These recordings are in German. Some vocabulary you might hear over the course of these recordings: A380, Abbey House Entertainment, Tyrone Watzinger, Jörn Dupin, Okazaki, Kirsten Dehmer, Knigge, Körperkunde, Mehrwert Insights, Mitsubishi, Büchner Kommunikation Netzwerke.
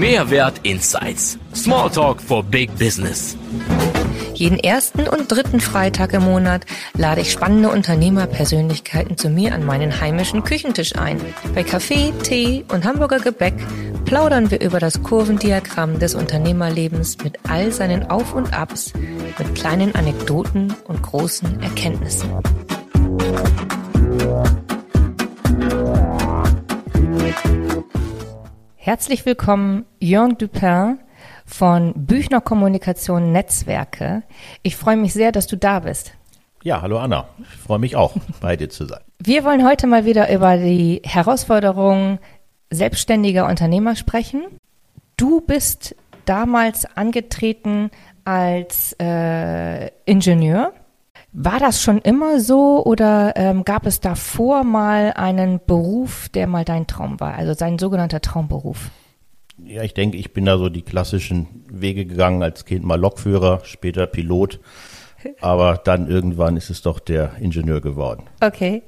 Mehrwert Insights. Smalltalk for Big Business. Jeden ersten und dritten Freitag im Monat lade ich spannende Unternehmerpersönlichkeiten zu mir an meinen heimischen Küchentisch ein. Bei Kaffee, Tee und Hamburger Gebäck plaudern wir über das Kurvendiagramm des Unternehmerlebens mit all seinen Auf und Abs, mit kleinen Anekdoten und großen Erkenntnissen. Herzlich willkommen, Jörn Dupin von Büchner Kommunikation Netzwerke. Ich freue mich sehr, dass du da bist. Ja, hallo Anna. Ich freue mich auch, bei dir zu sein. Wir wollen heute mal wieder über die Herausforderungen selbstständiger Unternehmer sprechen. Du bist damals angetreten als Ingenieur. War das schon immer so oder gab es davor mal einen Beruf, der mal dein Traum war, also sein sogenannter Traumberuf? Ja, ich denke, ich bin da so die klassischen Wege gegangen, als Kind mal Lokführer, später Pilot, aber dann irgendwann ist es doch der Ingenieur geworden. Okay,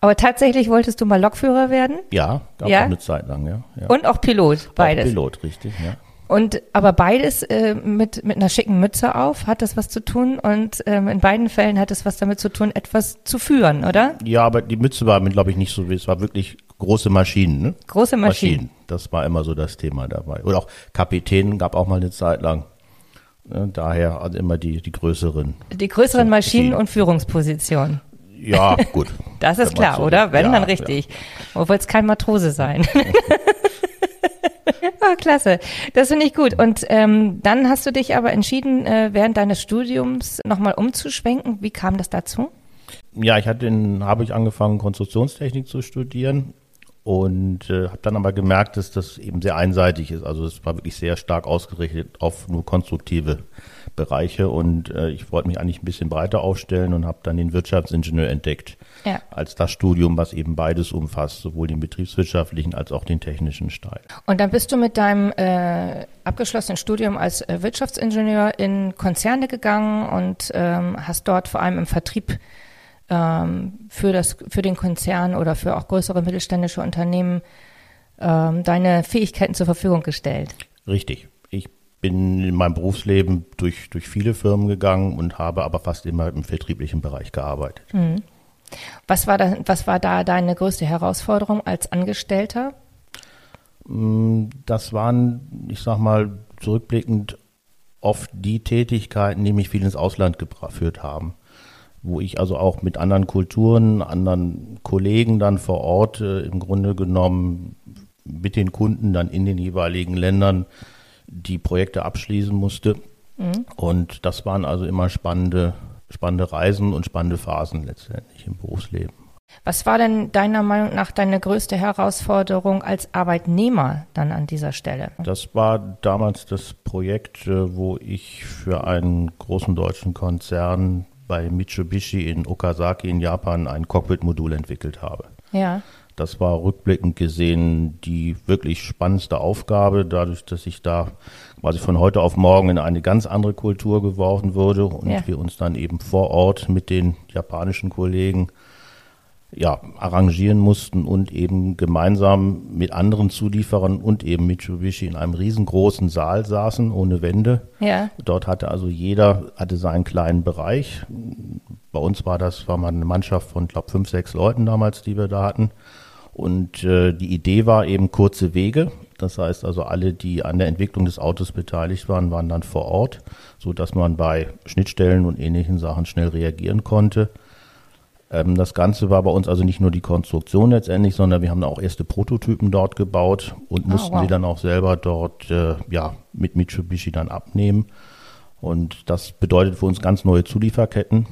aber tatsächlich wolltest du mal Lokführer werden? Ja, gab es eine Zeit lang, ja. Und auch Pilot, beides? Auch Pilot, richtig, ja. Und aber beides mit einer schicken Mütze auf, hat das was zu tun und in beiden Fällen hat es was damit zu tun, etwas zu führen, oder? Ja, aber die Mütze war, glaube ich, nicht so, es war wirklich große Maschinen, ne? Große Maschinen. Das war immer so das Thema dabei. Oder auch Kapitänen gab auch mal eine Zeit lang. Daher also immer die größeren. Die größeren Maschinen und Führungspositionen. Ja, gut. Das ist klar, so, oder? Wenn, ja, dann richtig. Ja. Obwohl es kein Matrose sein. Ja, klasse. Das finde ich gut. Und dann hast du dich aber entschieden, während deines Studiums nochmal umzuschwenken. Wie kam das dazu? Ja, habe ich angefangen, Konstruktionstechnik zu studieren und habe dann aber gemerkt, dass das eben sehr einseitig ist. Also es war wirklich sehr stark ausgerichtet auf nur konstruktive Bereiche und ich wollte mich eigentlich ein bisschen breiter aufstellen und habe dann den Wirtschaftsingenieur entdeckt, ja, als das Studium, was eben beides umfasst, sowohl den betriebswirtschaftlichen als auch den technischen Teil. Und dann bist du mit deinem abgeschlossenen Studium als Wirtschaftsingenieur in Konzerne gegangen und hast dort vor allem im Vertrieb für den Konzern oder für auch größere mittelständische Unternehmen deine Fähigkeiten zur Verfügung gestellt. Richtig. Ich bin in meinem Berufsleben durch viele Firmen gegangen und habe aber fast immer im vertrieblichen Bereich gearbeitet. Mhm. Was war da deine größte Herausforderung als Angestellter? Das waren, ich sag mal, zurückblickend oft die Tätigkeiten, die mich viel ins Ausland geführt haben, wo ich also auch mit anderen Kulturen, anderen Kollegen dann vor Ort im Grunde genommen mit den Kunden dann in den jeweiligen Ländern die Projekte abschließen musste. Mhm. Und das waren also immer spannende Reisen und spannende Phasen letztendlich im Berufsleben. Was war denn deiner Meinung nach deine größte Herausforderung als Arbeitnehmer dann an dieser Stelle? Das war damals das Projekt, wo ich für einen großen deutschen Konzern bei Mitsubishi in Okazaki in Japan ein Cockpit-Modul entwickelt habe. Ja. Das war rückblickend gesehen die wirklich spannendste Aufgabe, dadurch, dass ich da quasi von heute auf morgen in eine ganz andere Kultur geworfen wurde und wir uns dann eben vor Ort mit den japanischen Kollegen arrangieren mussten und eben gemeinsam mit anderen Zulieferern und eben Mitsubishi in einem riesengroßen Saal saßen, ohne Wände. Ja. Dort hatte also jeder seinen kleinen Bereich. Bei uns war mal eine Mannschaft von, glaube ich, 5, 6 Leuten damals, die wir da hatten. Und die Idee war eben kurze Wege. Das heißt also, alle, die an der Entwicklung des Autos beteiligt waren, waren dann vor Ort, sodass man bei Schnittstellen und ähnlichen Sachen schnell reagieren konnte. Das Ganze war bei uns also nicht nur die Konstruktion letztendlich, sondern wir haben auch erste Prototypen dort gebaut und mussten die dann auch selber dort mit Mitsubishi dann abnehmen. Und das bedeutet für uns ganz neue Zulieferketten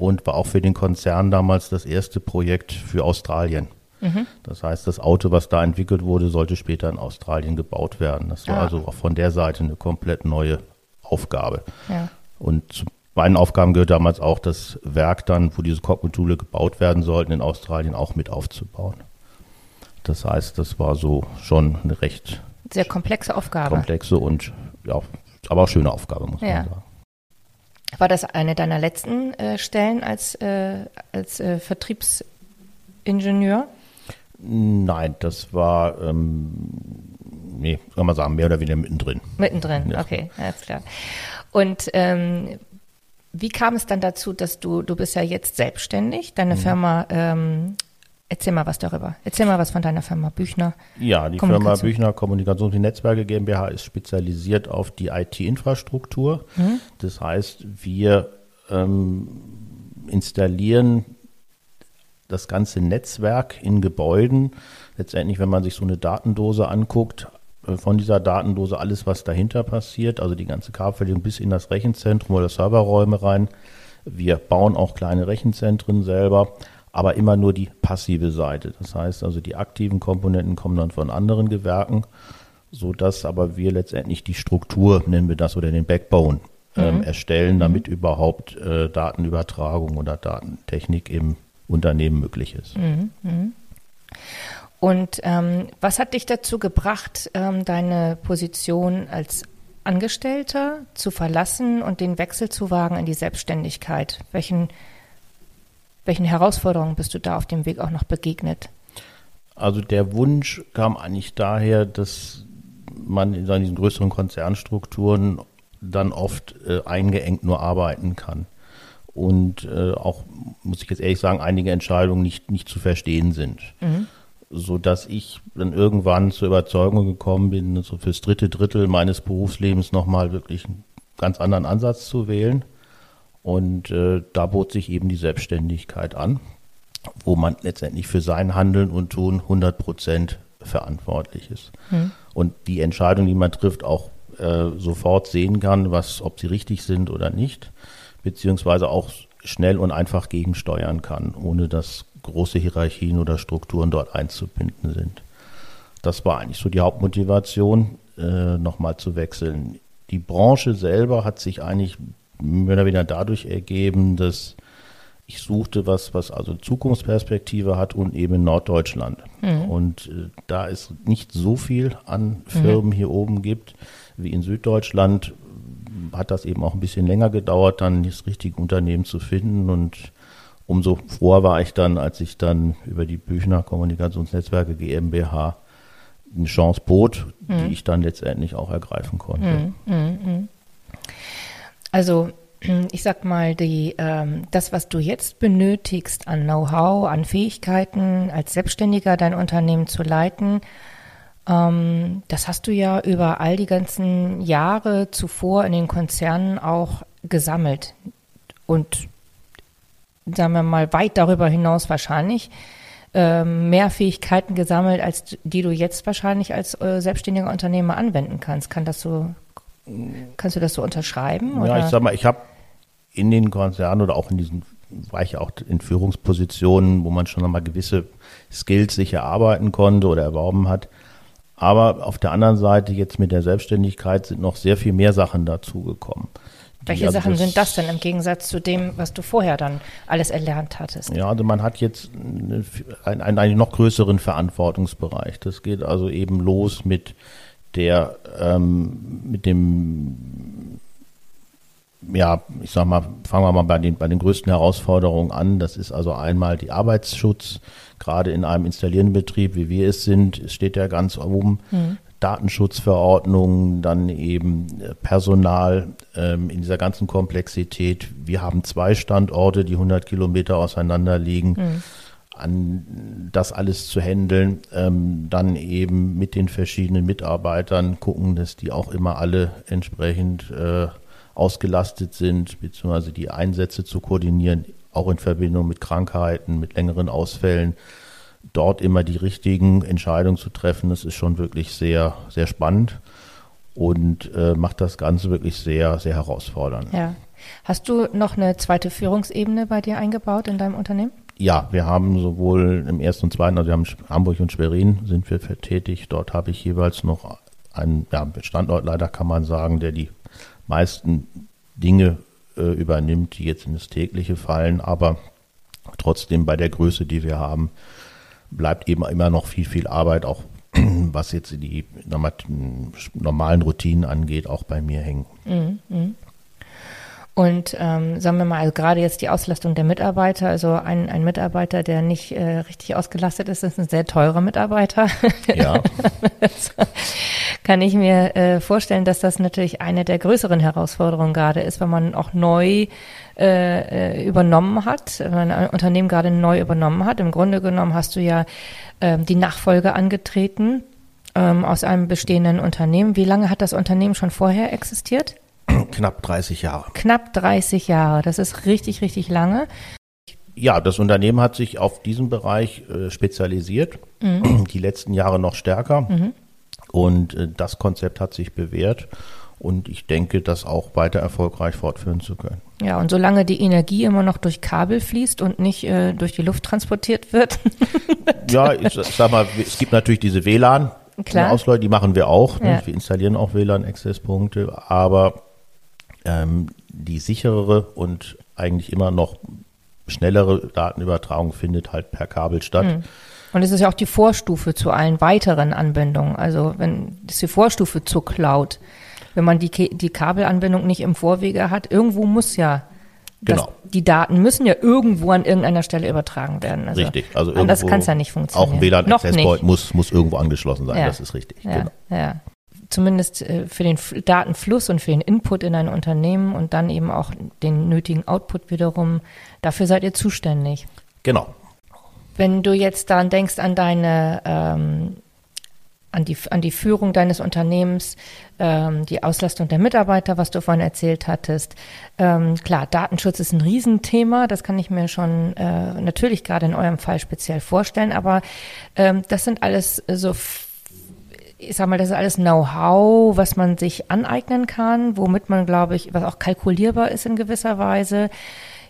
und war auch für den Konzern damals das erste Projekt für Australien. Mhm. Das heißt, das Auto, was da entwickelt wurde, sollte später in Australien gebaut werden. Das war also auch von der Seite eine komplett neue Aufgabe. Ja. Und zu meinen Aufgaben gehört damals auch, das Werk dann, wo diese Cockpit-Module gebaut werden sollten, in Australien auch mit aufzubauen. Das heißt, das war so schon eine recht sehr komplexe Aufgabe. Komplexe und aber auch schöne Aufgabe, muss man sagen. War das eine deiner letzten Stellen als Vertriebsingenieur? Nein, das war nee, kann man sagen, mehr oder weniger mittendrin. Mittendrin, ja. Okay, alles klar. Und wie kam es dann dazu, dass du bist ja jetzt selbstständig, deine Firma, erzähl mal was darüber. Erzähl mal was von deiner Firma Büchner. Ja, die Firma Büchner Kommunikation Netzwerke GmbH ist spezialisiert auf die IT-Infrastruktur. Mhm. Das heißt, wir installieren das ganze Netzwerk in Gebäuden. Letztendlich, wenn man sich so eine Datendose anguckt, von dieser Datendose alles, was dahinter passiert, also die ganze Kabelverlegung bis in das Rechenzentrum oder Serverräume rein. Wir bauen auch kleine Rechenzentren selber, aber immer nur die passive Seite. Das heißt also, die aktiven Komponenten kommen dann von anderen Gewerken, sodass aber wir letztendlich die Struktur, nennen wir das, oder den Backbone erstellen, damit überhaupt Datenübertragung oder Datentechnik im Unternehmen möglich ist. Mhm. Und was hat dich dazu gebracht, deine Position als Angestellter zu verlassen und den Wechsel zu wagen in die Selbstständigkeit? Welchen Herausforderungen bist du da auf dem Weg auch noch begegnet? Also der Wunsch kam eigentlich daher, dass man in diesen größeren Konzernstrukturen dann oft eingeengt nur arbeiten kann. Und auch, muss ich jetzt ehrlich sagen, einige Entscheidungen nicht zu verstehen sind. Mhm. Sodass ich dann irgendwann zur Überzeugung gekommen bin, so fürs dritte Drittel meines Berufslebens nochmal wirklich einen ganz anderen Ansatz zu wählen. Und da bot sich eben die Selbstständigkeit an, wo man letztendlich für sein Handeln und Tun 100% verantwortlich ist. Mhm. Und die Entscheidung, die man trifft, auch sofort sehen kann, ob sie richtig sind oder nicht, beziehungsweise auch schnell und einfach gegensteuern kann, ohne dass große Hierarchien oder Strukturen dort einzubinden sind. Das war eigentlich so die Hauptmotivation, nochmal zu wechseln. Die Branche selber hat sich eigentlich mehr oder weniger dadurch ergeben, dass ich suchte was also Zukunftsperspektive hat und eben in Norddeutschland. Mhm. Und da es nicht so viel an Firmen hier oben gibt wie in Süddeutschland, hat das eben auch ein bisschen länger gedauert, dann das richtige Unternehmen zu finden. Und umso froher war ich dann, als ich dann über die Büchner Kommunikationsnetzwerke GmbH eine Chance bot, die ich dann letztendlich auch ergreifen konnte. Also ich sag mal, das, was du jetzt benötigst an Know-how, an Fähigkeiten, als Selbstständiger dein Unternehmen zu leiten, das hast du ja über all die ganzen Jahre zuvor in den Konzernen auch gesammelt und, sagen wir mal, weit darüber hinaus wahrscheinlich mehr Fähigkeiten gesammelt, als die du jetzt wahrscheinlich als selbstständiger Unternehmer anwenden kannst. Kannst du das so unterschreiben? Oder? Ja, ich sag mal, ich habe in den Konzernen oder auch in diesen, war ich auch in Führungspositionen, wo man schon nochmal gewisse Skills sich erarbeiten konnte oder erworben hat. Aber auf der anderen Seite jetzt mit der Selbstständigkeit sind noch sehr viel mehr Sachen dazugekommen. Welche Sachen sind das denn im Gegensatz zu dem, was du vorher dann alles erlernt hattest? Ja, also man hat jetzt einen noch größeren Verantwortungsbereich. Das geht also eben los fangen wir mal bei den größten Herausforderungen an. Das ist also einmal die Arbeitsschutz, gerade in einem installierenden Betrieb, wie wir es sind, steht ja ganz oben. Datenschutzverordnungen, dann eben Personal in dieser ganzen Komplexität. Wir haben 2 Standorte, die 100 Kilometer auseinander liegen. An das alles zu handeln, dann eben mit den verschiedenen Mitarbeitern gucken, dass die auch immer alle entsprechend ausgelastet sind, beziehungsweise die Einsätze zu koordinieren, auch in Verbindung mit Krankheiten, mit längeren Ausfällen, dort immer die richtigen Entscheidungen zu treffen. Das ist schon wirklich sehr, sehr spannend und macht das Ganze wirklich sehr, sehr herausfordernd. Ja. Hast du noch eine zweite Führungsebene bei dir eingebaut in deinem Unternehmen? Ja, wir haben sowohl im ersten und zweiten, also wir haben Hamburg und Schwerin sind wir tätig. Dort habe ich jeweils noch einen Standortleiter, kann man sagen, der die meisten Dinge übernimmt, die jetzt in das Tägliche fallen. Aber trotzdem bei der Größe, die wir haben, bleibt eben immer noch viel, viel Arbeit, auch was jetzt die normalen Routinen angeht, auch bei mir hängen. Mhm. Und sagen wir mal, also gerade jetzt die Auslastung der Mitarbeiter, also ein Mitarbeiter, der nicht richtig ausgelastet ist, ist ein sehr teurer Mitarbeiter. Ja. kann ich mir vorstellen, dass das natürlich eine der größeren Herausforderungen gerade ist, wenn man auch neu übernommen hat, wenn man ein Unternehmen gerade neu übernommen hat. Im Grunde genommen hast du ja die Nachfolge angetreten aus einem bestehenden Unternehmen. Wie lange hat das Unternehmen schon vorher existiert? Knapp 30 Jahre. Knapp 30 Jahre, das ist richtig, richtig lange. Ja, das Unternehmen hat sich auf diesen Bereich spezialisiert, die letzten Jahre noch stärker. Und das Konzept hat sich bewährt und ich denke, das auch weiter erfolgreich fortführen zu können. Ja, und solange die Energie immer noch durch Kabel fließt und nicht durch die Luft transportiert wird. Ja, ich sag mal, es gibt natürlich diese WLAN, die machen wir auch. Ja. Wir installieren auch WLAN-Accesspunkte, aber die sicherere und eigentlich immer noch schnellere Datenübertragung findet halt per Kabel statt. Und es ist ja auch die Vorstufe zu allen weiteren Anbindungen. Also wenn das ist die Vorstufe zur Cloud. Wenn man die Kabelanbindung nicht im Vorwege hat, irgendwo muss ja die Daten müssen ja irgendwo an irgendeiner Stelle übertragen werden. Also richtig. Also anders kann es ja nicht funktionieren. Auch ein WLAN-Access-Point muss irgendwo angeschlossen sein. Ja. Das ist richtig. Ja. Genau. Ja. Zumindest für den Datenfluss und für den Input in ein Unternehmen und dann eben auch den nötigen Output wiederum. Dafür seid ihr zuständig. Genau. Wenn du jetzt dann denkst an deine, an die Führung deines Unternehmens, die Auslastung der Mitarbeiter, was du vorhin erzählt hattest. Klar, Datenschutz ist ein Riesenthema, das kann ich mir schon natürlich gerade in eurem Fall speziell vorstellen, aber das sind alles so das ist alles Know-how, was man sich aneignen kann, womit man, glaube ich, was auch kalkulierbar ist in gewisser Weise.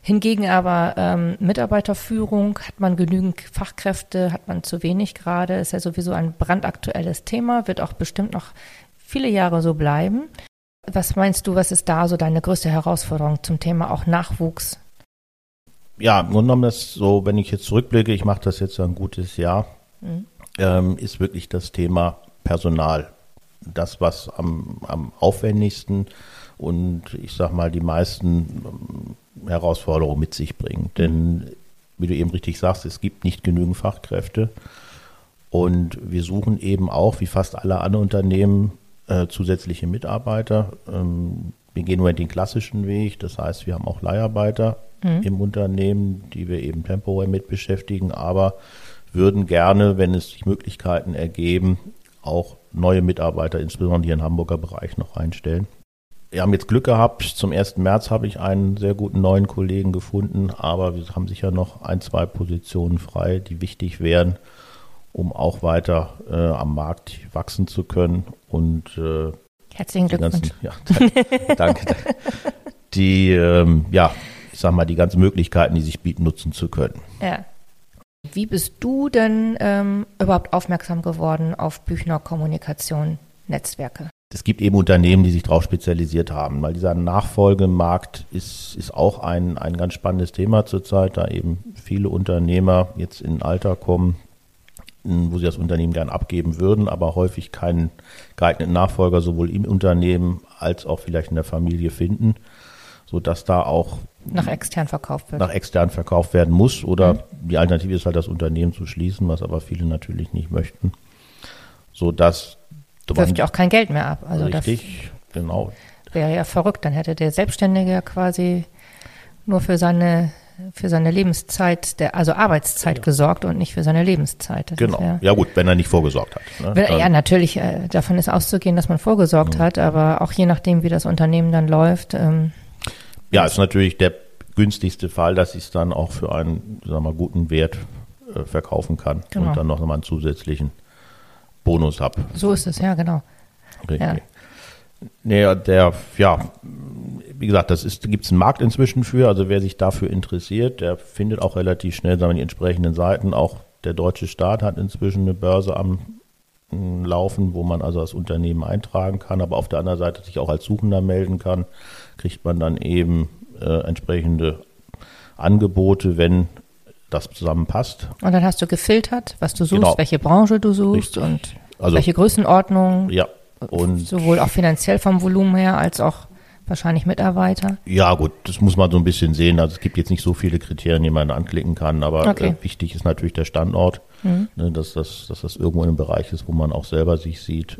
Hingegen aber Mitarbeiterführung, hat man genügend Fachkräfte, hat man zu wenig gerade, ist ja sowieso ein brandaktuelles Thema, wird auch bestimmt noch viele Jahre so bleiben. Was meinst du, was ist da so deine größte Herausforderung zum Thema auch Nachwuchs? Ja, im Grunde genommen ist so, wenn ich jetzt zurückblicke, ich mache das jetzt ein gutes Jahr, ist wirklich das Thema Personal das, was am aufwendigsten und ich sag mal die meisten Herausforderungen mit sich bringt. Denn wie du eben richtig sagst, es gibt nicht genügend Fachkräfte und wir suchen eben auch, wie fast alle anderen Unternehmen, zusätzliche Mitarbeiter. Wir gehen nur den klassischen Weg, das heißt, wir haben auch Leiharbeiter im Unternehmen, die wir eben temporär mit beschäftigen, aber würden gerne, wenn es sich Möglichkeiten ergeben, auch neue Mitarbeiter, insbesondere hier im Hamburger Bereich, noch einstellen. Wir haben jetzt Glück gehabt, zum 1. März habe ich einen sehr guten neuen Kollegen gefunden, aber wir haben sicher noch 1-2 Positionen frei, die wichtig wären, um auch weiter am Markt wachsen zu können. Und herzlichen Glückwunsch. Danke. Die ganzen Möglichkeiten, die sich bieten, nutzen zu können. Ja. Wie bist du denn überhaupt aufmerksam geworden auf Büchner Kommunikation Netzwerke? Es gibt eben Unternehmen, die sich darauf spezialisiert haben, weil dieser Nachfolgemarkt ist auch ein ganz spannendes Thema zurzeit, da eben viele Unternehmer jetzt in ein Alter kommen, wo sie das Unternehmen gern abgeben würden, aber häufig keinen geeigneten Nachfolger sowohl im Unternehmen als auch vielleicht in der Familie finden, sodass da auch nach extern verkauft werden muss oder die Alternative ist halt, das Unternehmen zu schließen, was aber viele natürlich nicht möchten, sodass wirft ja auch kein Geld mehr ab. Also richtig, genau. Wäre ja verrückt, dann hätte der Selbstständige ja quasi nur für seine Lebenszeit, Arbeitszeit gesorgt und nicht für seine Lebenszeit. Das genau, ja gut, wenn er nicht vorgesorgt hat. Ne? Ja, natürlich, davon ist auszugehen, dass man vorgesorgt hat, aber auch je nachdem, wie das Unternehmen dann läuft. Ja, ist natürlich der günstigste Fall, dass ich es dann auch für einen, guten Wert verkaufen kann und dann noch mal einen zusätzlichen Bonus habe. So ist es, ja, genau. Okay. Ja. Wie gesagt, gibt es einen Markt inzwischen für, also wer sich dafür interessiert, der findet auch relativ schnell die entsprechenden Seiten. Auch der deutsche Staat hat inzwischen eine Börse am Laufen, wo man also das Unternehmen eintragen kann, aber auf der anderen Seite sich auch als Suchender melden kann, kriegt man dann eben entsprechende Angebote, wenn das zusammenpasst. Und dann hast du gefiltert, was du suchst, welche Branche du suchst und welche Größenordnung. Ja. Und sowohl auch finanziell vom Volumen her als auch wahrscheinlich Mitarbeiter. Ja gut, das muss man so ein bisschen sehen. Also es gibt jetzt nicht so viele Kriterien, die man anklicken kann, aber wichtig ist natürlich der Standort, dass das irgendwo in einem Bereich ist, wo man auch selber sich sieht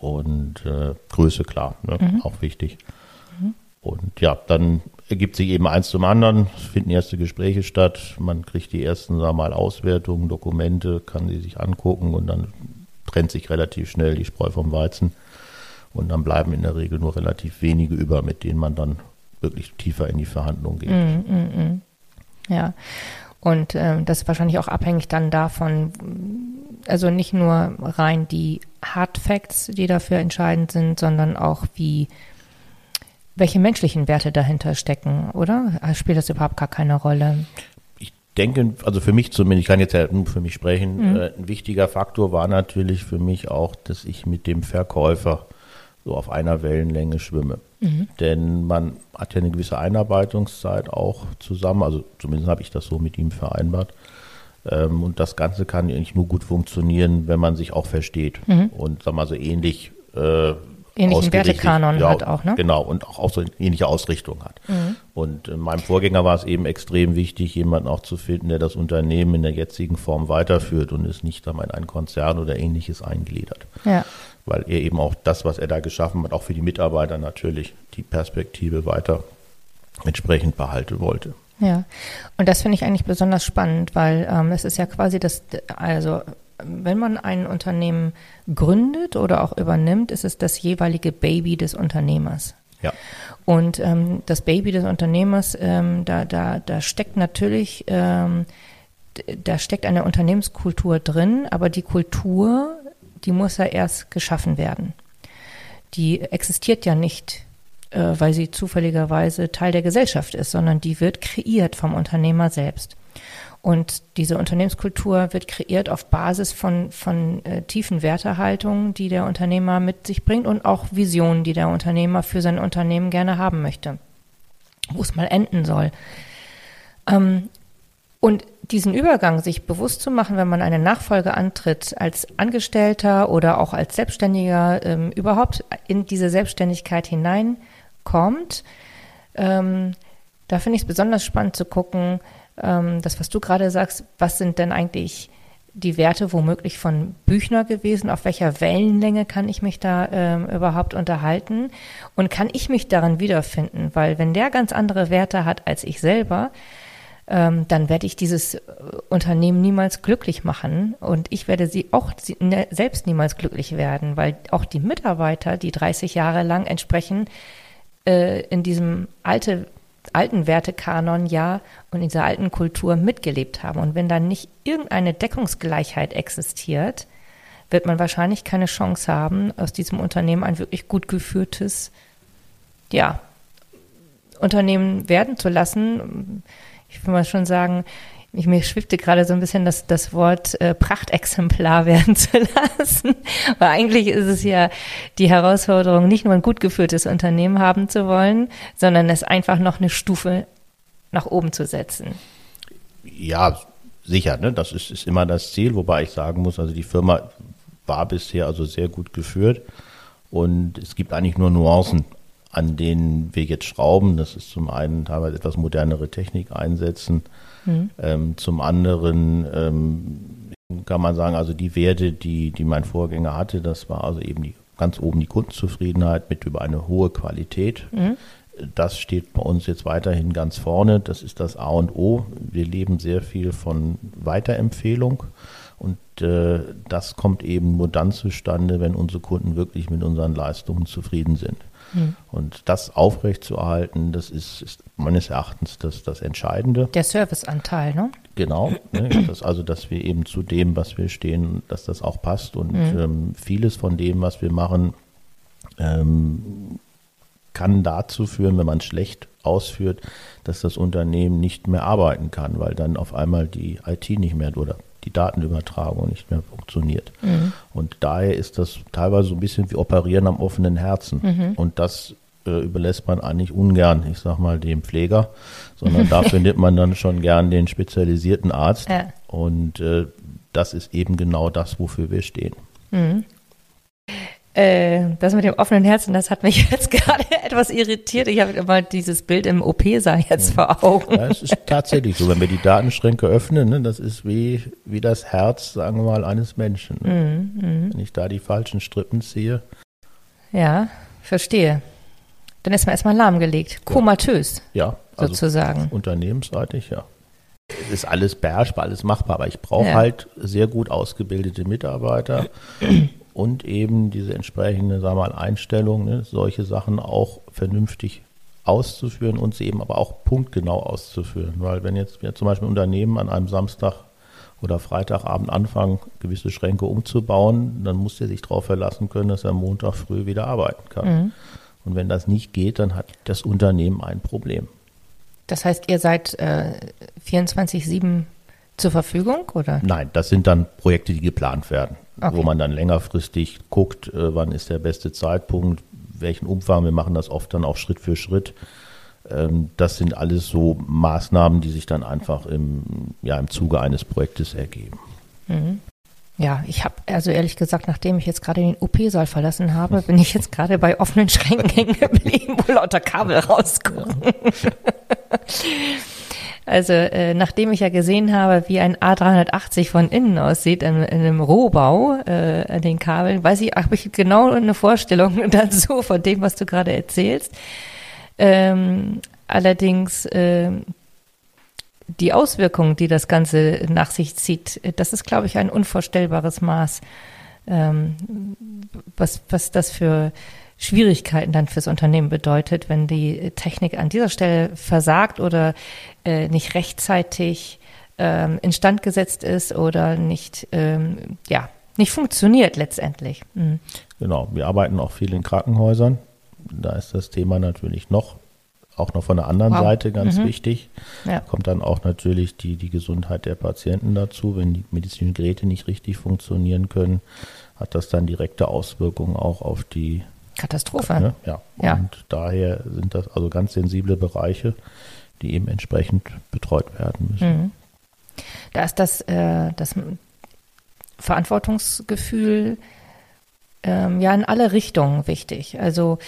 und Größe, klar, ne? Mhm. Auch wichtig. Mhm. Und ja, dann ergibt sich eben eins zum anderen, es finden erste Gespräche statt, man kriegt die ersten, sagen wir mal, Auswertungen, Dokumente, kann sie sich angucken und dann trennt sich relativ schnell die Spreu vom Weizen und dann bleiben in der Regel nur relativ wenige über, mit denen man dann wirklich tiefer in die Verhandlung geht. Ja, und das ist wahrscheinlich auch abhängig dann davon, also nicht nur rein die Hard Facts, die dafür entscheidend sind, sondern auch welche menschlichen Werte dahinter stecken, oder? Spielt das überhaupt gar keine Rolle? Ich denke, also für mich zumindest, ich kann jetzt ja nur für mich sprechen, ein wichtiger Faktor war natürlich für mich auch, dass ich mit dem Verkäufer so auf einer Wellenlänge schwimme. Mhm. Denn man hat ja eine gewisse Einarbeitungszeit auch zusammen, also zumindest habe ich das so mit ihm vereinbart. Und das Ganze kann eigentlich nur gut funktionieren, wenn man sich auch versteht und sagen wir mal so ähnlich ähnlichen Wertekanon hat auch, ne? Genau, und auch so eine ähnliche Ausrichtung hat. Mhm. Und meinem Vorgänger war es eben extrem wichtig, jemanden auch zu finden, der das Unternehmen in der jetzigen Form weiterführt und es nicht in einen Konzern oder Ähnliches eingliedert. Ja. Weil er eben auch das, was er da geschaffen hat, auch für die Mitarbeiter natürlich die Perspektive weiter entsprechend behalten wollte. Ja, und das finde ich eigentlich besonders spannend, weil es ist ja quasi das, also wenn man ein Unternehmen gründet oder auch übernimmt, ist es das jeweilige Baby des Unternehmers. Ja. Und das Baby des Unternehmers, da steckt natürlich, da steckt eine Unternehmenskultur drin, aber die Kultur, die muss ja erst geschaffen werden. Die existiert ja nicht, weil sie zufälligerweise Teil der Gesellschaft ist, sondern die wird kreiert vom Unternehmer selbst. Und diese Unternehmenskultur wird kreiert auf Basis von tiefen Wertehaltungen, die der Unternehmer mit sich bringt und auch Visionen, die der Unternehmer für sein Unternehmen gerne haben möchte, wo es mal enden soll. Und diesen Übergang sich bewusst zu machen, wenn man eine Nachfolge antritt, als Angestellter oder auch als Selbstständiger, überhaupt in diese Selbstständigkeit hineinkommt, da finde ich es besonders spannend zu gucken, das, was du gerade sagst, was sind denn eigentlich die Werte womöglich von Büchner gewesen, auf welcher Wellenlänge kann ich mich da überhaupt unterhalten und kann ich mich darin wiederfinden, weil wenn der ganz andere Werte hat als ich selber, dann werde ich dieses Unternehmen niemals glücklich machen und ich werde selbst niemals glücklich werden, weil auch die Mitarbeiter, die 30 Jahre lang entsprechend in diesem alten Wertekanon ja und in dieser alten Kultur mitgelebt haben. Und wenn dann nicht irgendeine Deckungsgleichheit existiert, wird man wahrscheinlich keine Chance haben, aus diesem Unternehmen ein wirklich gut geführtes Unternehmen werden zu lassen. Ich will mal schon sagen, mir schwebte gerade so ein bisschen das Wort Prachtexemplar werden zu lassen, weil eigentlich ist es ja die Herausforderung, nicht nur ein gut geführtes Unternehmen haben zu wollen, sondern es einfach noch eine Stufe nach oben zu setzen. Ja, sicher, ne? Das ist immer das Ziel, wobei ich sagen muss, also die Firma war bisher also sehr gut geführt und es gibt eigentlich nur Nuancen, an denen wir jetzt schrauben. Das ist zum einen teilweise etwas modernere Technik einsetzen. Zum anderen kann man sagen, also die Werte, die mein Vorgänger hatte, das war also eben ganz oben die Kundenzufriedenheit mit über eine hohe Qualität. Das steht bei uns jetzt weiterhin ganz vorne. Das ist das A und O. Wir leben sehr viel von Weiterempfehlung. Und das kommt eben nur dann zustande, wenn unsere Kunden wirklich mit unseren Leistungen zufrieden sind. Und das aufrechtzuerhalten, das ist meines Erachtens das Entscheidende. Der Serviceanteil, ne? Genau, ne? Dass wir eben zu dem, was wir stehen, dass das auch passt. Und vieles von dem, was wir machen, kann dazu führen, wenn man es schlecht ausführt, dass das Unternehmen nicht mehr arbeiten kann, weil dann auf einmal die IT nicht mehr oder die Datenübertragung nicht mehr funktioniert. Und daher ist das teilweise so ein bisschen wie Operieren am offenen Herzen. Und das überlässt man eigentlich ungern, ich sag mal, dem Pfleger, sondern da findet man dann schon gern den spezialisierten Arzt. Und das ist eben genau das, wofür wir stehen. Das mit dem offenen Herzen, das hat mich jetzt gerade etwas irritiert. Ich habe immer dieses Bild im OP-Saal jetzt vor Augen. Ja, es ist tatsächlich so, wenn wir die Datenschränke öffnen, ne, das ist wie das Herz, sagen wir mal, eines Menschen. Ne? Wenn ich da die falschen Strippen ziehe, Ja, verstehe. Dann ist man erstmal lahmgelegt, komatös, ja, also sozusagen. Unternehmensseitig, ja. Es ist alles beherrschbar, alles machbar, aber ich brauche halt sehr gut ausgebildete Mitarbeiter und eben diese entsprechende, sagen wir mal, Einstellung, ne, solche Sachen auch vernünftig auszuführen und sie eben aber auch punktgenau auszuführen. Weil wenn jetzt wir zum Beispiel Unternehmen an einem Samstag oder Freitagabend anfangen, gewisse Schränke umzubauen, dann muss er sich darauf verlassen können, dass er Montag früh wieder arbeiten kann. Mhm. Und wenn das nicht geht, dann hat das Unternehmen ein Problem. Das heißt, ihr seid 24/7 zur Verfügung, oder? Nein, das sind dann Projekte, die geplant werden, wo man dann längerfristig guckt, wann ist der beste Zeitpunkt, welchen Umfang. Wir machen das oft dann auch Schritt für Schritt. Das sind alles so Maßnahmen, die sich dann einfach im Zuge eines Projektes ergeben. Mhm. Ja, ich habe, also ehrlich gesagt, nachdem ich jetzt gerade den OP-Saal verlassen habe, bin ich jetzt gerade bei offenen Schränken hängen geblieben, wo lauter Kabel rausgucken. Also nachdem ich ja gesehen habe, wie ein A380 von innen aussieht, in einem Rohbau an den Kabeln, habe ich genau eine Vorstellung dazu von dem, was du gerade erzählst. Allerdings die Auswirkungen, die das Ganze nach sich zieht, das ist, glaube ich, ein unvorstellbares Maß, was das für Schwierigkeiten dann fürs Unternehmen bedeutet, wenn die Technik an dieser Stelle versagt oder nicht rechtzeitig instand gesetzt ist oder nicht funktioniert letztendlich. Mhm. Genau, wir arbeiten auch viel in Krankenhäusern. Da ist das Thema natürlich auch noch von der anderen Seite ganz wichtig. Ja. Kommt dann auch natürlich die Gesundheit der Patienten dazu. Wenn die medizinischen Geräte nicht richtig funktionieren können, hat das dann direkte Auswirkungen auch auf die Katastrophe. Ne? Ja. Und daher sind das also ganz sensible Bereiche, die eben entsprechend betreut werden müssen. Mhm. Da ist das Verantwortungsgefühl in alle Richtungen wichtig. Also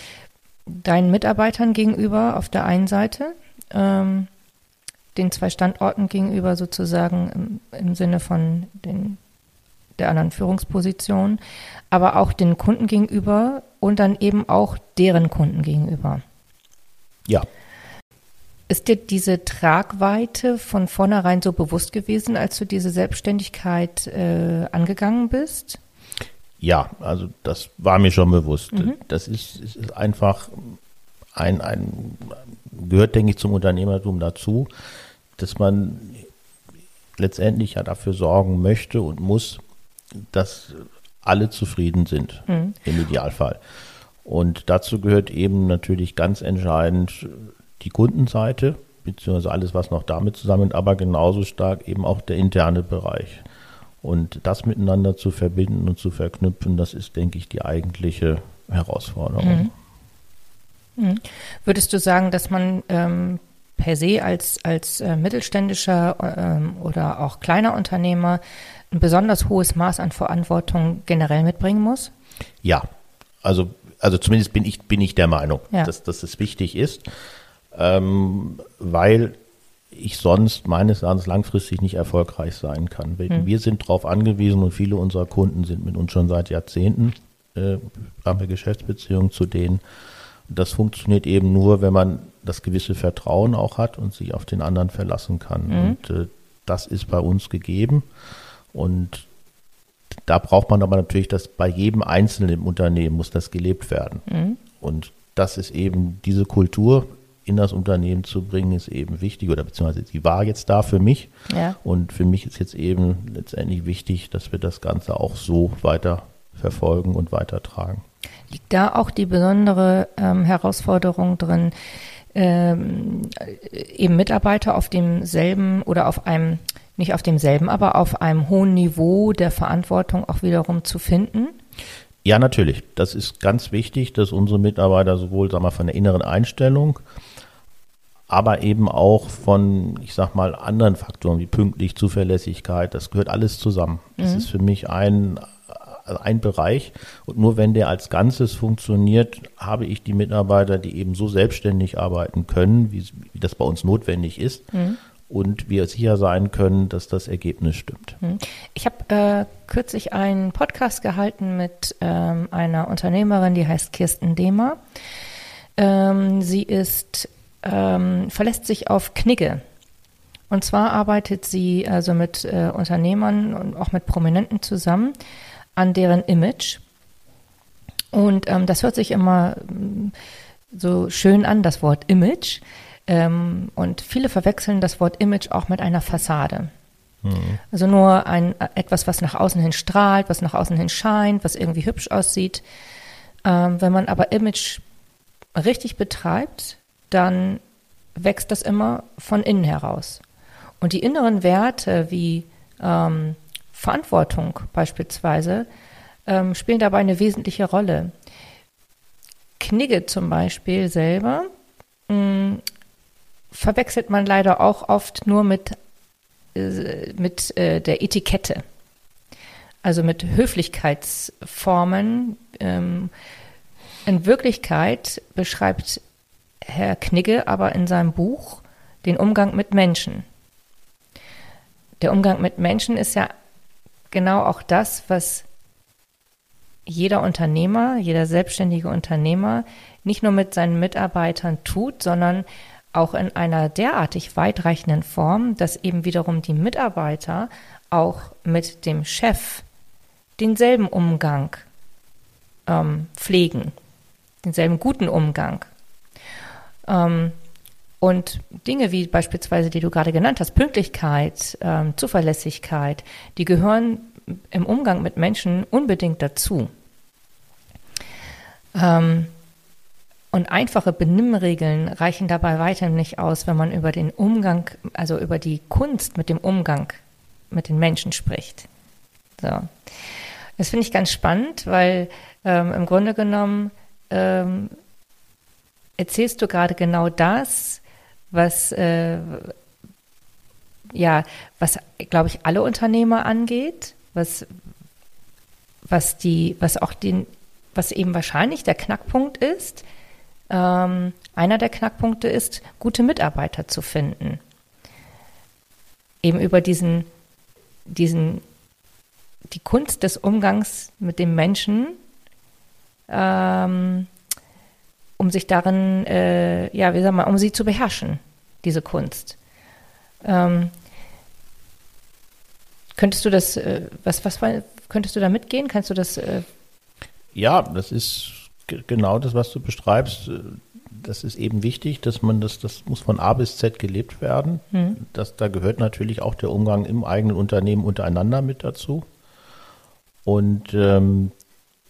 deinen Mitarbeitern gegenüber auf der einen Seite, den zwei Standorten gegenüber sozusagen im Sinne von der anderen Führungsposition, aber auch den Kunden gegenüber und dann eben auch deren Kunden gegenüber. Ja. Ist dir diese Tragweite von vornherein so bewusst gewesen, als du diese Selbstständigkeit angegangen bist? Ja, also das war mir schon bewusst. Mhm. Das ist einfach gehört, denke ich, zum Unternehmertum dazu, dass man letztendlich ja dafür sorgen möchte und muss, dass alle zufrieden sind, im Idealfall. Und dazu gehört eben natürlich ganz entscheidend die Kundenseite, beziehungsweise alles, was noch damit zusammenhängt, aber genauso stark eben auch der interne Bereich. Und das miteinander zu verbinden und zu verknüpfen, das ist, denke ich, die eigentliche Herausforderung. Mhm. Mhm. Würdest du sagen, dass man per se als mittelständischer oder auch kleiner Unternehmer ein besonders hohes Maß an Verantwortung generell mitbringen muss? Ja, also zumindest bin ich der Meinung, dass es wichtig ist, weil ich sonst meines Erachtens langfristig nicht erfolgreich sein kann. Wir sind darauf angewiesen und viele unserer Kunden sind mit uns schon seit Jahrzehnten, haben wir Geschäftsbeziehungen zu denen. Das funktioniert eben nur, wenn man das gewisse Vertrauen auch hat und sich auf den anderen verlassen kann. Mhm. Und das ist bei uns gegeben. Und da braucht man aber natürlich, dass bei jedem Einzelnen im Unternehmen muss das gelebt werden. Mhm. Und das ist eben diese Kultur, in das Unternehmen zu bringen, ist eben wichtig, oder beziehungsweise sie war jetzt da für mich. Ja. Und für mich ist jetzt eben letztendlich wichtig, dass wir das Ganze auch so weiter verfolgen und weitertragen. Liegt da auch die besondere Herausforderung drin, eben Mitarbeiter auf demselben oder auf einem, nicht auf demselben, aber auf einem hohen Niveau der Verantwortung auch wiederum zu finden? Ja, natürlich. Das ist ganz wichtig, dass unsere Mitarbeiter sowohl, sagen wir mal, von der inneren Einstellung, aber eben auch von, ich sag mal, anderen Faktoren wie Pünktlichkeit, Zuverlässigkeit, das gehört alles zusammen. Das ist für mich ein Bereich und nur wenn der als Ganzes funktioniert, habe ich die Mitarbeiter, die eben so selbstständig arbeiten können, wie das bei uns notwendig ist und wir sicher sein können, dass das Ergebnis stimmt. Ich habe kürzlich einen Podcast gehalten mit einer Unternehmerin, die heißt Kirsten Dehmer. Sie ist, verlässt sich auf Knigge. Und zwar arbeitet sie also mit Unternehmern und auch mit Prominenten zusammen an deren Image. Und das hört sich immer so schön an, das Wort Image. Und viele verwechseln das Wort Image auch mit einer Fassade. Mhm. Also nur etwas, was nach außen hin strahlt, was nach außen hin scheint, was irgendwie hübsch aussieht. Wenn man aber Image richtig betreibt, dann wächst das immer von innen heraus. Und die inneren Werte wie Verantwortung beispielsweise spielen dabei eine wesentliche Rolle. Knigge zum Beispiel selber verwechselt man leider auch oft nur mit der Etikette. Also mit Höflichkeitsformen. In Wirklichkeit beschreibt Herr Knigge aber in seinem Buch den Umgang mit Menschen. Der Umgang mit Menschen ist ja genau auch das, was jeder Unternehmer, jeder selbstständige Unternehmer nicht nur mit seinen Mitarbeitern tut, sondern auch in einer derartig weitreichenden Form, dass eben wiederum die Mitarbeiter auch mit dem Chef denselben Umgang pflegen, denselben guten Umgang. Und Dinge wie beispielsweise, die du gerade genannt hast, Pünktlichkeit, Zuverlässigkeit, die gehören im Umgang mit Menschen unbedingt dazu. Und einfache Benimmregeln reichen dabei weiterhin nicht aus, wenn man über den Umgang, also über die Kunst mit dem Umgang mit den Menschen spricht. So. Das finde ich ganz spannend, weil im Grunde genommen erzählst du gerade genau das, was was, glaube ich, alle Unternehmer angeht, was eben wahrscheinlich der Knackpunkt ist. Einer der Knackpunkte ist, gute Mitarbeiter zu finden. Eben über die Kunst des Umgangs mit dem Menschen, um sich darin, um sie zu beherrschen, diese Kunst. Könntest du das, könntest du da mitgehen? Kannst du das? Ja, das ist genau das, was du beschreibst. Das ist eben wichtig, dass man das muss von A bis Z gelebt werden. Hm. Da gehört natürlich auch der Umgang im eigenen Unternehmen untereinander mit dazu. Und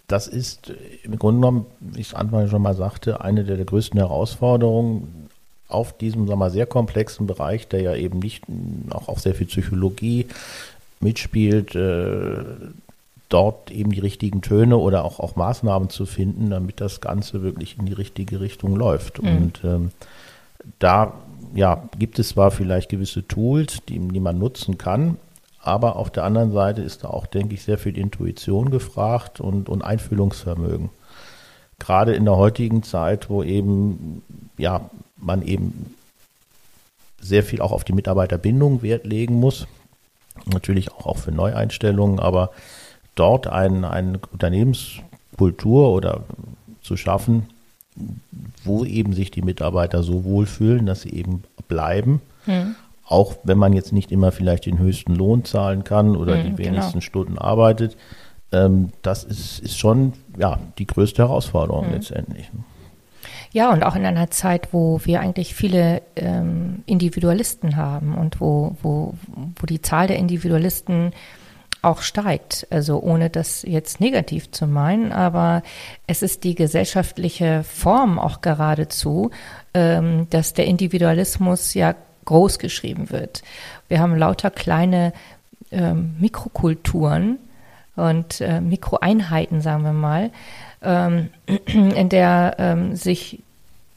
das ist im Grunde genommen, wie ich es anfangs schon mal sagte, eine der größten Herausforderungen auf diesem, sehr komplexen Bereich, der ja eben nicht auch sehr viel Psychologie mitspielt, dort eben die richtigen Töne oder auch Maßnahmen zu finden, damit das Ganze wirklich in die richtige Richtung läuft. Mhm. Und gibt es zwar vielleicht gewisse Tools, die man nutzen kann, aber auf der anderen Seite ist da auch, denke ich, sehr viel Intuition gefragt und Einfühlungsvermögen. Gerade in der heutigen Zeit, wo eben, man eben sehr viel auch auf die Mitarbeiterbindung Wert legen muss, natürlich auch für Neueinstellungen, aber dort eine Unternehmenskultur oder zu schaffen, wo eben sich die Mitarbeiter so wohlfühlen, dass sie eben bleiben, auch wenn man jetzt nicht immer vielleicht den höchsten Lohn zahlen kann oder die wenigsten Stunden arbeitet. Das ist schon die größte Herausforderung letztendlich. Ja, und auch in einer Zeit, wo wir eigentlich viele Individualisten haben und wo die Zahl der Individualisten auch steigt, also ohne das jetzt negativ zu meinen, aber es ist die gesellschaftliche Form auch geradezu, dass der Individualismus ja groß geschrieben wird. Wir haben lauter kleine Mikrokulturen und Mikroeinheiten, sagen wir mal, in der sich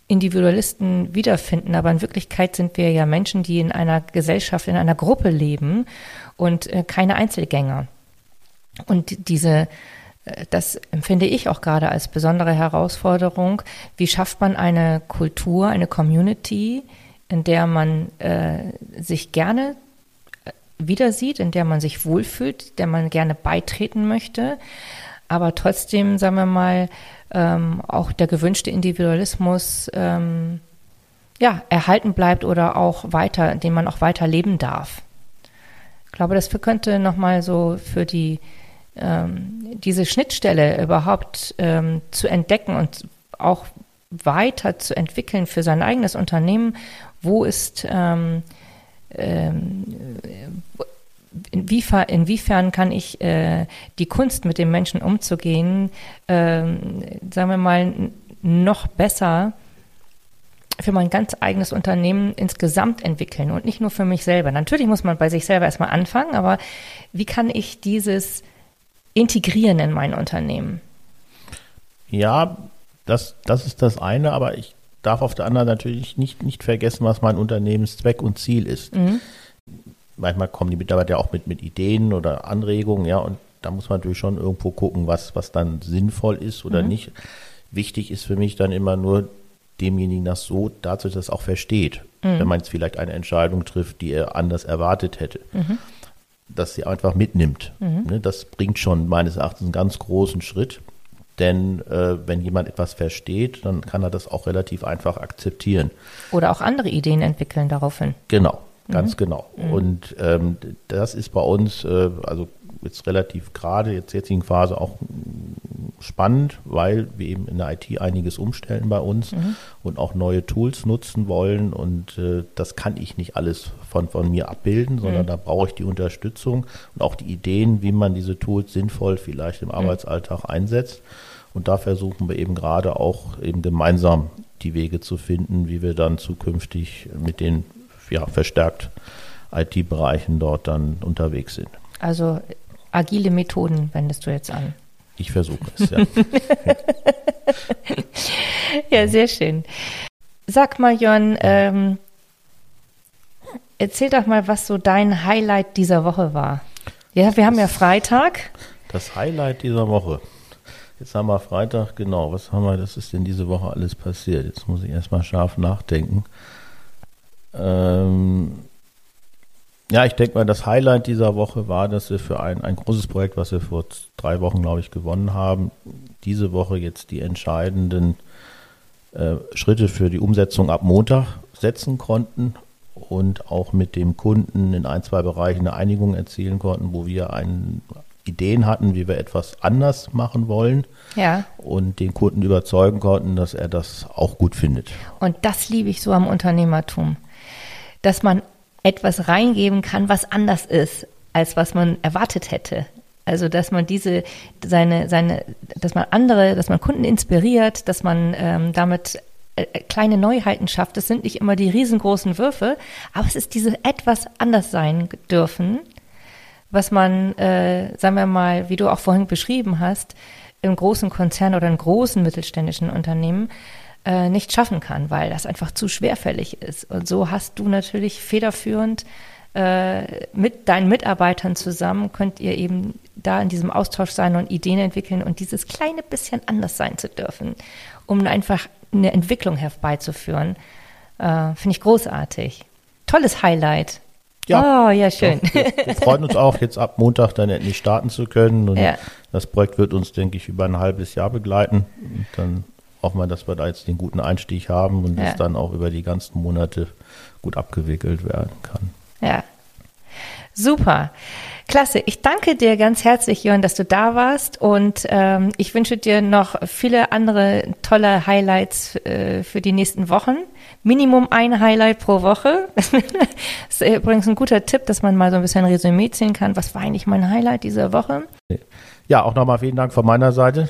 Individualisten wiederfinden, aber in Wirklichkeit sind wir ja Menschen, die in einer Gesellschaft, in einer Gruppe leben und keine Einzelgänger. Und das empfinde ich auch gerade als besondere Herausforderung. Wie schafft man eine Kultur, eine Community, in der man sich gerne wieder sieht, in der man sich wohlfühlt, der man gerne beitreten möchte, aber trotzdem, sagen wir mal, auch der gewünschte Individualismus erhalten bleibt oder auch weiter, den man auch weiter leben darf. Ich glaube, das könnte nochmal so für die diese Schnittstelle überhaupt zu entdecken und auch weiter zu entwickeln für sein eigenes Unternehmen. Wo ist inwiefern kann ich die Kunst, mit dem Menschen umzugehen, sagen wir mal, noch besser für mein ganz eigenes Unternehmen insgesamt entwickeln und nicht nur für mich selber. Natürlich muss man bei sich selber erstmal anfangen, aber wie kann ich dieses integrieren in mein Unternehmen? Ja, das ist das eine, aber ich darf auf der anderen natürlich nicht vergessen, was mein Unternehmenszweck und Ziel ist. Mhm. Manchmal kommen die Mitarbeiter ja auch mit Ideen oder Anregungen, ja, und da muss man natürlich schon irgendwo gucken, was dann sinnvoll ist oder nicht. Wichtig ist für mich dann immer nur, demjenigen das so dazu, dass er auch versteht, wenn man jetzt vielleicht eine Entscheidung trifft, die er anders erwartet hätte, dass sie einfach mitnimmt. Ne, das bringt schon meines Erachtens einen ganz großen Schritt, denn wenn jemand etwas versteht, dann kann er das auch relativ einfach akzeptieren. Oder auch andere Ideen entwickeln daraufhin. Genau, ganz genau. Und das ist bei uns, also jetzt relativ gerade, jetzt jetzigen Phase auch spannend, weil wir eben in der IT einiges umstellen bei uns und auch neue Tools nutzen wollen und das kann ich nicht alles von mir abbilden, sondern da brauche ich die Unterstützung und auch die Ideen, wie man diese Tools sinnvoll vielleicht im Arbeitsalltag einsetzt, und da versuchen wir eben gerade auch eben gemeinsam die Wege zu finden, wie wir dann zukünftig mit den verstärkt IT-Bereichen dort dann unterwegs sind. Also agile Methoden wendest du jetzt an? Ich versuche es, ja. Ja, sehr schön. Sag mal, Jörn, erzähl doch mal, was so dein Highlight dieser Woche war. Ja, wir haben ja Freitag. Das Highlight dieser Woche. Jetzt haben wir Freitag, genau. Was haben wir, das ist denn diese Woche alles passiert? Jetzt muss ich erstmal scharf nachdenken. Ja, ich denke mal, das Highlight dieser Woche war, dass wir für ein großes Projekt, was wir vor 3 Wochen, glaube ich, gewonnen haben, diese Woche jetzt die entscheidenden Schritte für die Umsetzung ab Montag setzen konnten und auch mit dem Kunden in 1, 2 Bereichen eine Einigung erzielen konnten, wo wir Ideen hatten, wie wir etwas anders machen wollen, ja, und den Kunden überzeugen konnten, dass er das auch gut findet. Und das liebe ich so am Unternehmertum, dass man etwas reingeben kann, was anders ist, als was man erwartet hätte. Also, dass man dass man Kunden inspiriert, dass man damit kleine Neuheiten schafft. Das sind nicht immer die riesengroßen Würfe, aber es ist diese etwas anders sein dürfen, was man, sagen wir mal, wie du auch vorhin beschrieben hast, im großen Konzern oder in großen mittelständischen Unternehmen nicht schaffen kann, weil das einfach zu schwerfällig ist. Und so hast du natürlich federführend mit deinen Mitarbeitern zusammen, könnt ihr eben da in diesem Austausch sein und Ideen entwickeln und dieses kleine bisschen anders sein zu dürfen, um einfach eine Entwicklung herbeizuführen. Finde ich großartig. Tolles Highlight. Ja, oh, ja, schön. Wir freuen uns auch, jetzt ab Montag dann endlich starten zu können. Und das Projekt wird uns, denke ich, über ein halbes Jahr begleiten. Und dann hoffen wir, dass wir da jetzt den guten Einstieg haben und es dann auch über die ganzen Monate gut abgewickelt werden kann. Ja, super. Klasse. Ich danke dir ganz herzlich, Jörn, dass du da warst, und ich wünsche dir noch viele andere tolle Highlights für die nächsten Wochen. Minimum ein Highlight pro Woche. Das ist übrigens ein guter Tipp, dass man mal so ein bisschen Resümee ziehen kann. Was war eigentlich mein Highlight dieser Woche? Ja, auch nochmal vielen Dank von meiner Seite,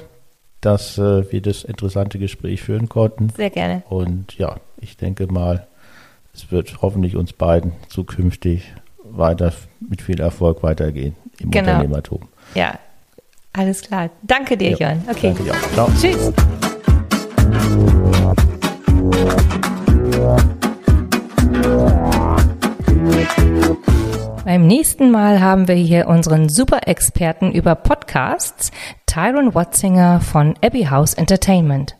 dass wir das interessante Gespräch führen konnten. Sehr gerne. Und ja, ich denke mal, es wird hoffentlich uns beiden zukünftig weiter mit viel Erfolg weitergehen im Unternehmertum. Ja, alles klar. Danke dir, Jörn. Okay. Danke dir auch. Ciao. Tschüss. Beim nächsten Mal haben wir hier unseren Super-Experten über Podcasts, Tyrone Watzinger von Abbey House Entertainment.